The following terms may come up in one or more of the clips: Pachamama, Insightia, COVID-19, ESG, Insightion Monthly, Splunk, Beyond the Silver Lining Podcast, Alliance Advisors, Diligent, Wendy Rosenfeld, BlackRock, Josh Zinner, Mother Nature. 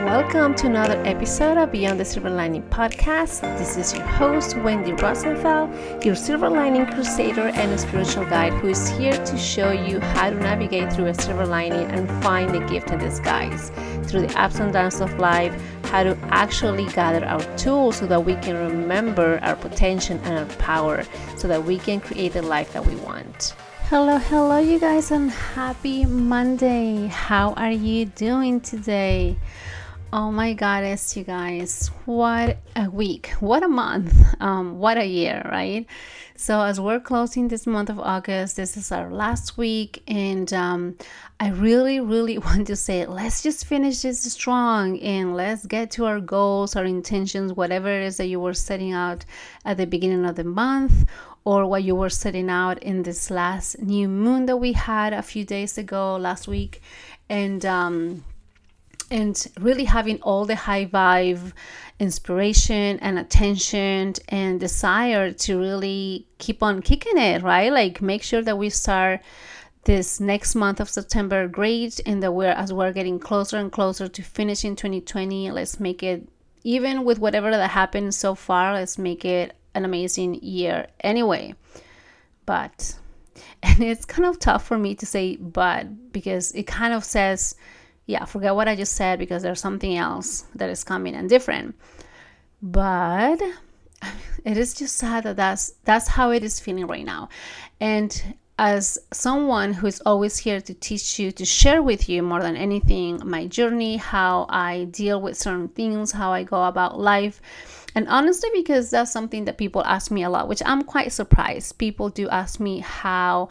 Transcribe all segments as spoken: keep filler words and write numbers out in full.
Welcome to another episode of Beyond the Silver Lining Podcast. This is your host, Wendy Rosenfeld, your Silver Lining Crusader and a spiritual guide who is here to show you how to navigate through a silver lining and find the gift in disguise through the ups and downs of life, how to actually gather our tools so that we can remember our potential and our power so that we can create the life that we want. Hello, hello you guys, and happy Monday. How are you doing today? Oh my goddess, you guys, what a week, what a month, um, what a year, right? So as we're closing this month of August, this is our last week, and um, I really, really want to say, let's just finish this strong and let's get to our goals, our intentions, whatever it is that you were setting out at the beginning of the month, or what you were setting out in this last new moon that we had a few days ago, last week, and um and really having all the high vibe, inspiration and attention and desire to really keep on kicking it, right? Like make sure that we start this next month of September great, and that we're as we're getting closer and closer to finishing twenty twenty, let's make it, even with whatever that happened so far, let's make it an amazing year anyway. But, and it's kind of tough for me to say but, because it kind of says, yeah, forget what I just said, because there's something else that is coming and different. But it is just sad that that's, that's how it is feeling right now. And as someone who is always here to teach you, to share with you more than anything, my journey, how I deal with certain things, how I go about life. And honestly, because that's something that people ask me a lot, which I'm quite surprised. People do ask me how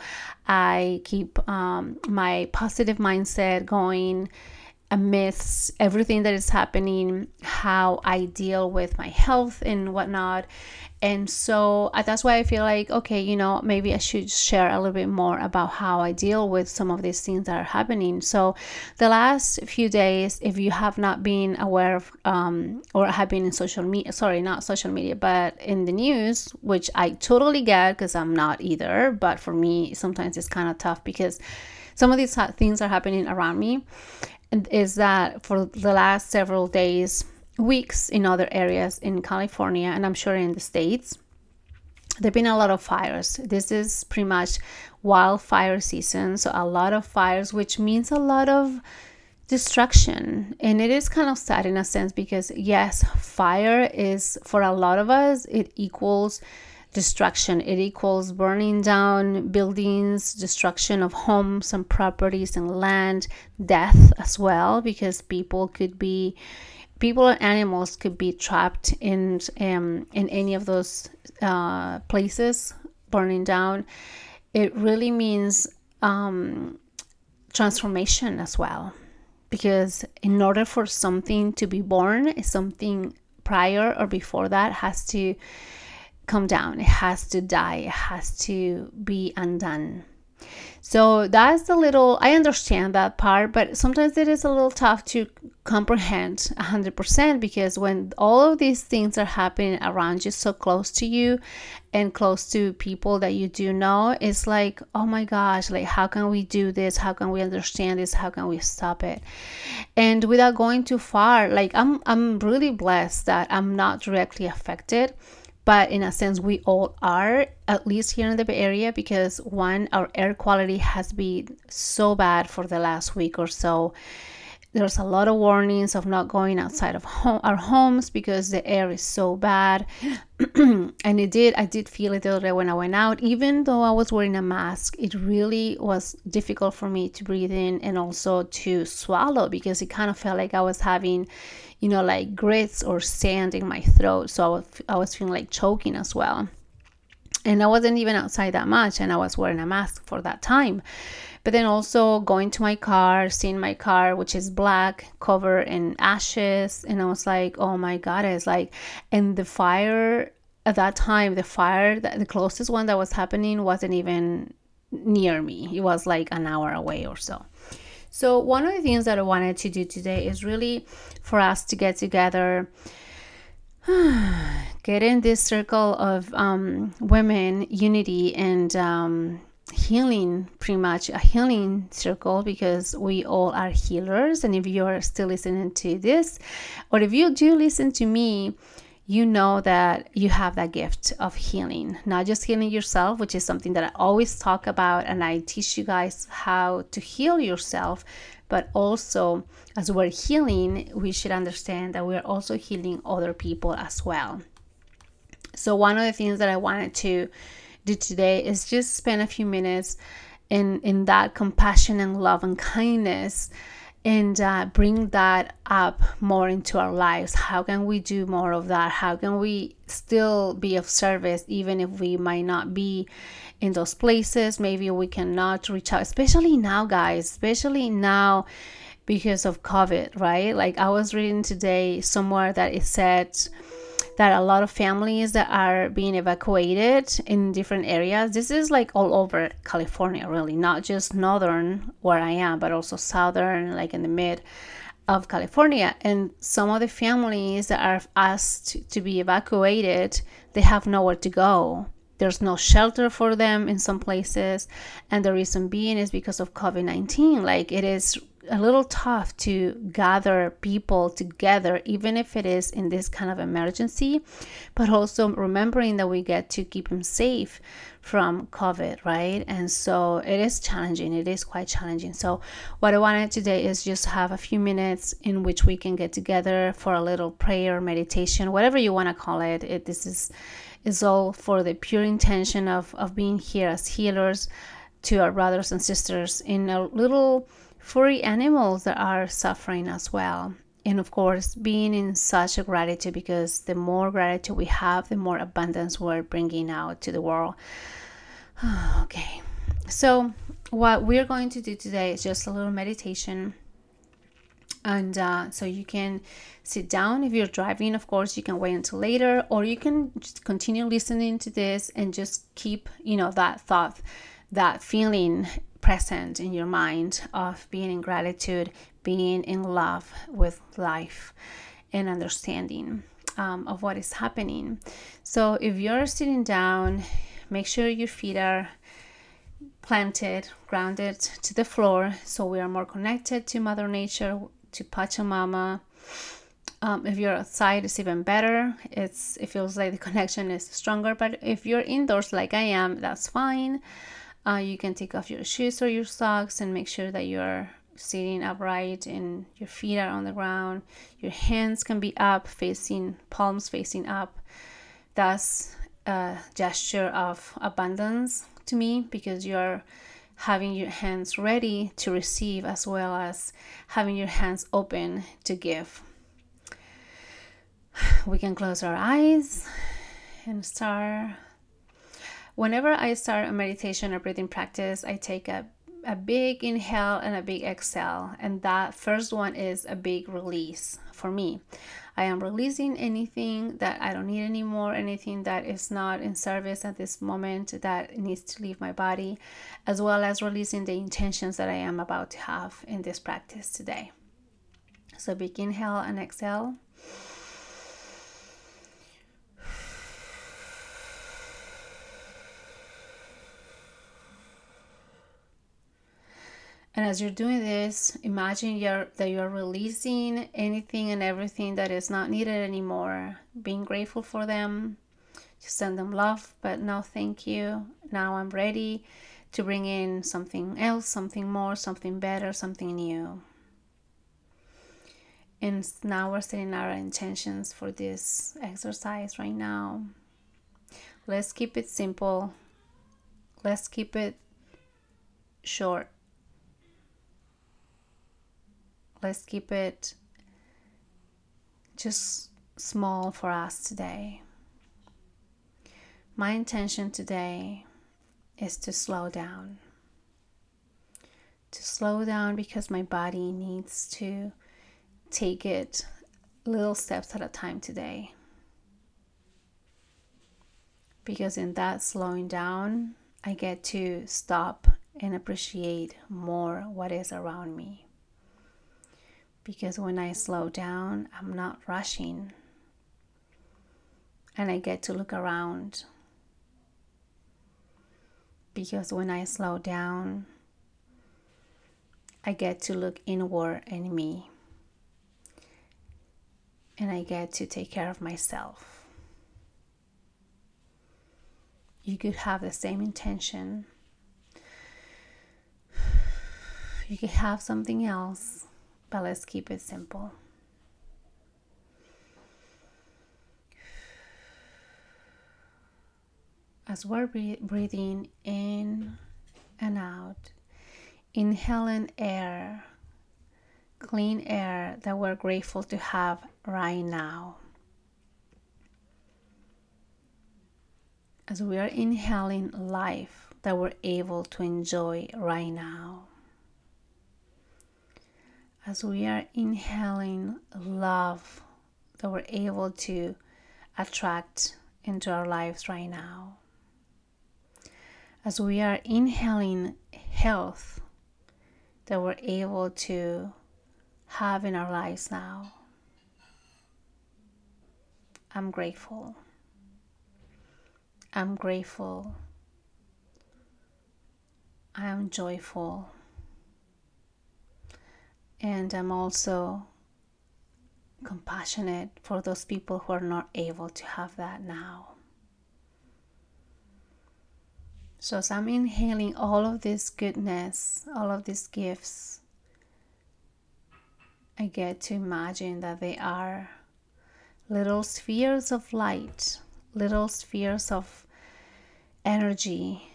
I keep um, my positive mindset going amidst everything that is happening, how I deal with my health and whatnot. And so that's why I feel like, okay, you know, maybe I should share a little bit more about how I deal with some of these things that are happening. So the last few days, if you have not been aware of um, or have been in social media, sorry, not social media, but in the news, which I totally get because I'm not either. But for me, sometimes it's kind of tough because some of these ha- things are happening around me. And is that for the last several days, weeks in other areas in California, and I'm sure in the States, there have been a lot of fires. This is pretty much wildfire season, so a lot of fires, which means a lot of destruction. And it is kind of sad in a sense because, yes, fire is, for a lot of us, it equals destruction. It equals burning down buildings, destruction of homes and properties and land, death as well, because people could be People and animals could be trapped in um, in any of those uh, places burning down. It really means um, transformation as well, because in order for something to be born, something prior or before that has to come down. It has to die. It has to be undone. So that's the little, I understand that part, but sometimes it is a little tough to comprehend one hundred percent, because when all of these things are happening around you, so close to you and close to people that you do know, it's like, oh my gosh, like how can we do this? How can we understand this? How can we stop it? And without going too far, like I'm, I'm really blessed that I'm not directly affected. But in a sense, we all are, at least here in the Bay Area, because one, our air quality has been so bad for the last week or so. There's a lot of warnings of not going outside of home, our homes, because the air is so bad. And it did, I did feel it the other day when I went out. Even though I was wearing a mask, it really was difficult for me to breathe in and also to swallow, because it kind of felt like I was having, you know, like grits or sand in my throat. So I was, I was feeling like choking as well. And I wasn't even outside that much, and I was wearing a mask for that time. But then also going to my car, seeing my car, which is black, covered in ashes. And I was like, oh my God, it's like, and the fire at that time, the fire, that the closest one that was happening wasn't even near me. It was like an hour away or so. So one of the things that I wanted to do today is really for us to get together get in this circle of um, women unity and um, healing, pretty much a healing circle, because we all are healers. And if you are still listening to this, or if you do listen to me, you know that you have that gift of healing, not just healing yourself, which is something that I always talk about, and I teach you guys how to heal yourself, but also as we're healing, we should understand that we're also healing other people as well. So one of the things that I wanted to do today is just spend a few minutes in, in that compassion and love and kindness, and uh, bring that up more into our lives. How can we do more of that? How can we still be of service, even if we might not be in those places? Maybe we cannot reach out, especially now, guys, especially now because of COVID, right? Like I was reading today somewhere that it said that a lot of families that are being evacuated in different areas. This is like all over California, really, not just northern where I am, but also southern, like in the mid of California. And some of the families that are asked to be evacuated, they have nowhere to go. There's no shelter for them in some places. And the reason being is because of COVID nineteen. Like it is a little tough to gather people together, even if it is in this kind of emergency, but also remembering that we get to keep them safe from COVID, right? And so it is challenging. It is quite challenging. So what I wanted today is just have a few minutes in which we can get together for a little prayer, meditation, whatever you want to call it. It this is is all for the pure intention of of being here as healers to our brothers and sisters in a little free animals that are suffering as well. And of course, being in such a gratitude, because the more gratitude we have, the more abundance we're bringing out to the world. Okay, so what we're going to do today is just a little meditation. And uh, so you can sit down. If you're driving, of course, you can wait until later, or you can just continue listening to this and just keep, you know, that thought, that feeling present in your mind of being in gratitude, being in love with life, and understanding um, of what is happening. So if you're sitting down, make sure your feet are planted, grounded to the floor, so we are more connected to Mother Nature, to Pachamama. Um, if you're outside, it's even better. It's it feels like the connection is stronger, but if you're indoors like I am, that's fine. Uh, you can take off your shoes or your socks and make sure that you're sitting upright and your feet are on the ground. Your hands can be up, facing palms facing up. That's a gesture of abundance to me, because you're having your hands ready to receive as well as having your hands open to give. We can close our eyes and start. Whenever I start a meditation or breathing practice, I take a, a big inhale and a big exhale. And that first one is a big release for me. I am releasing anything that I don't need anymore, anything that is not in service at this moment that needs to leave my body, as well as releasing the intentions that I am about to have in this practice today. So big inhale and exhale. And as you're doing this, imagine you're, that you're releasing anything and everything that is not needed anymore, being grateful for them. Just send them love, but no thank you. Now I'm ready to bring in something else, something more, something better, something new. And now we're setting our intentions for this exercise right now. Let's keep it simple. Let's keep it short. Let's keep it just small for us today. My intention today is to slow down. To slow down because my body needs to take it little steps at a time today. Because in that slowing down, I get to stop and appreciate more what is around me. Because when I slow down, I'm not rushing. and I get to look around. Because when I slow down, I get to look inward in me. And I get to take care of myself. You could have the same intention. You could have something else, but let's keep it simple. As we're breathing in and out, inhaling air, clean air that we're grateful to have right now. As we are inhaling life that we're able to enjoy right now. As we are inhaling love that we're able to attract into our lives right now. As we are inhaling health that we're able to have in our lives now. I'm grateful. I'm grateful. I am joyful. And I'm also compassionate for those people who are not able to have that now. So as I'm inhaling all of this goodness, all of these gifts, I get to imagine that they are little spheres of light, little spheres of energy,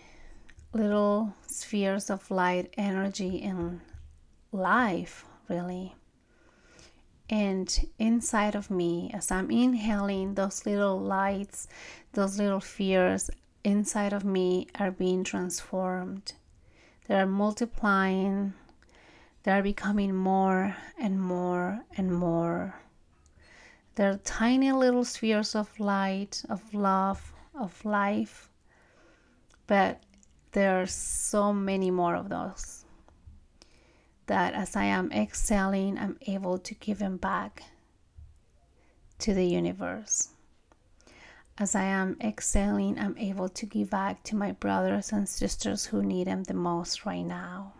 little spheres of light, energy, and life, really. And inside of me, as I'm inhaling, those little lights, those little spheres, inside of me are being transformed. They are multiplying. They are becoming more and more and more. They're tiny little spheres of light, of love, of life. But there are so many more of those that as I am exhaling, I'm able to give them back to the universe. As I am exhaling, I'm able to give back to my brothers and sisters who need them the most right now.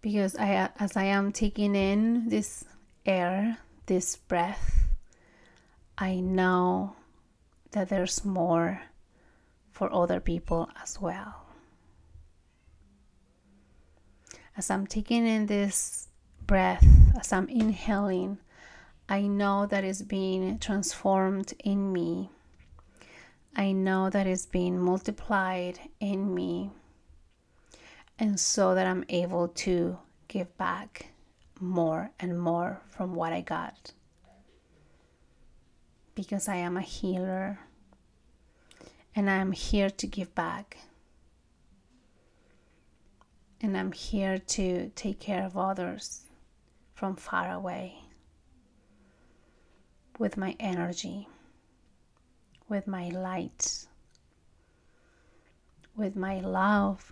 Because I, as I am taking in this air, this breath, I know that there's more for other people as well. As I'm taking in this breath, as I'm inhaling, I know that it's being transformed in me. I know that it's being multiplied in me. And so that I'm able to give back more and more from what I got. Because I am a healer. And I'm here to give back. And I'm here to take care of others from far away. With my energy, with my light, with my love.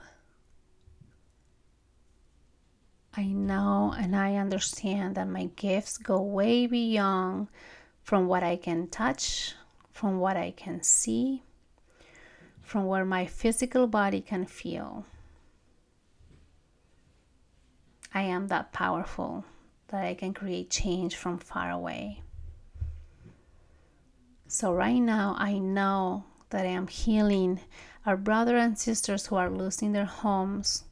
I know and I understand that my gifts go way beyond from what I can touch, from what I can see, from where my physical body can feel. I am that powerful that I can create change from far away. So right now, I know that I am healing our brothers and sisters who are losing their homes,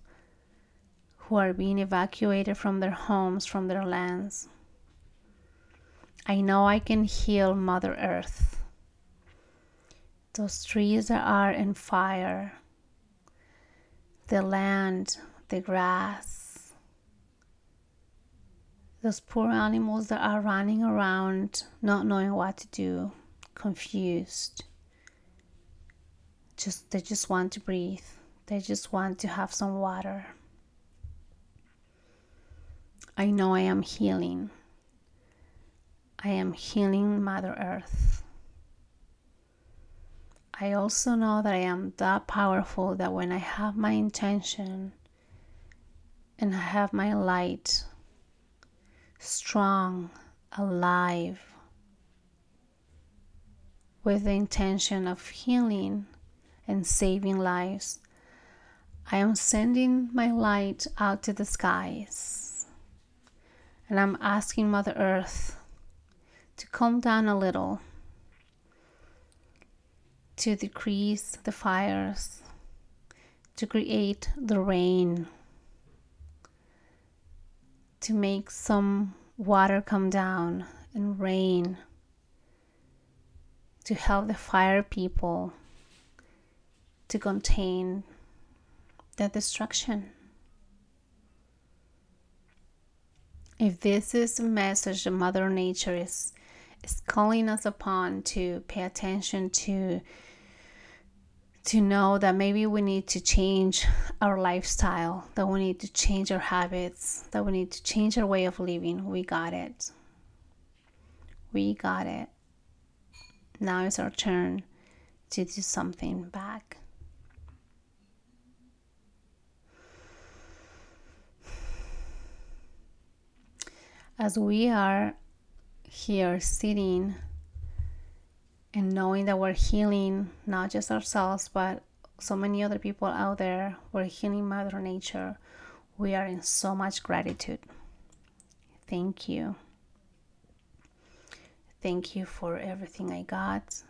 who are being evacuated from their homes, from their lands. I know I can heal Mother Earth. Those trees that are in fire, the land, the grass, those poor animals that are running around, not knowing what to do. Confused. Just they just want to breathe. They just want to have some water. I know I am healing. I am healing Mother Earth. I also know that I am that powerful that when I have my intention and I have my light strong alive with the intention of healing and saving lives. I am sending my light out to the skies, and I'm asking Mother Earth to calm down a little, to decrease the fires, to create the rain, to make some water come down and rain, to help the fire people to contain the destruction. If this is a message that Mother Nature is, is calling us upon to pay attention to, to know that maybe we need to change our lifestyle, that we need to change our habits, that we need to change our way of living, we got it. We got it. Now it's our turn to do something back. As we are here sitting and knowing that we're healing not just ourselves but so many other people out there, we're healing Mother Nature, we are in so much gratitude. Thank you. Thank you for everything I got.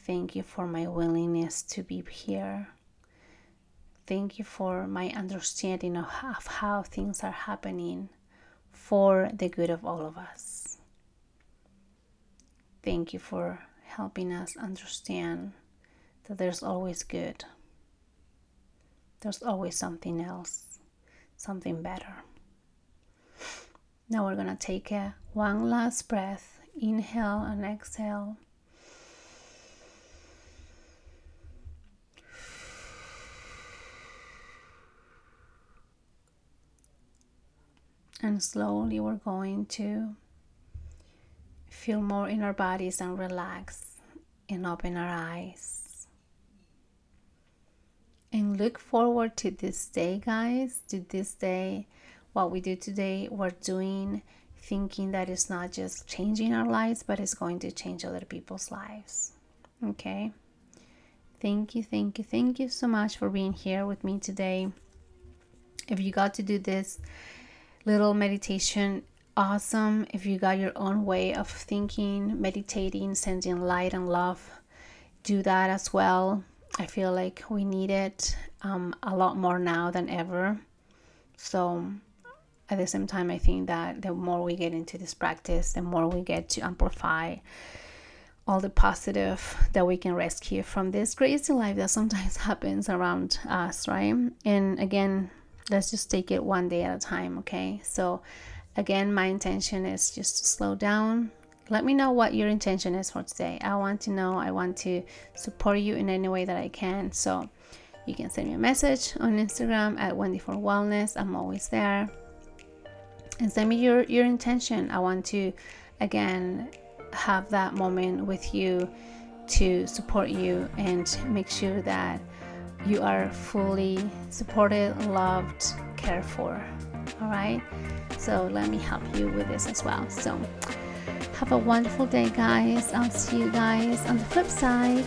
Thank you for my willingness to be here. Thank you for my understanding of how things are happening for the good of all of us. Thank you for helping us understand that there's always good. There's always something else, something better. Now we're gonna take a one last breath. Inhale and exhale. And slowly we're going to feel more in our bodies and relax and open our eyes. And look forward to this day, guys, to this day. What we do today, we're doing thinking that it's not just changing our lives, but it's going to change other people's lives. Okay? Thank you, thank you, thank you so much for being here with me today. If you got to do this little meditation, awesome. If you got your own way of thinking, meditating, sending light and love, do that as well. I feel like we need it um, a lot more now than ever. So at the same time, I think that the more we get into this practice, the more we get to amplify all the positive that we can rescue from this crazy life that sometimes happens around us, right? And again, let's just take it one day at a time, okay? So again, my intention is just to slow down. Let me know what your intention is for today. I want to know. I want to support you in any way that I can. So you can send me a message on Instagram at Wendy for Wellness. I'm always there. And send me your, your intention. I want to, again, have that moment with you to support you and make sure that you are fully supported, loved, cared for. All right? So let me help you with this as well. So have a wonderful day, guys. I'll see you guys on the flip side.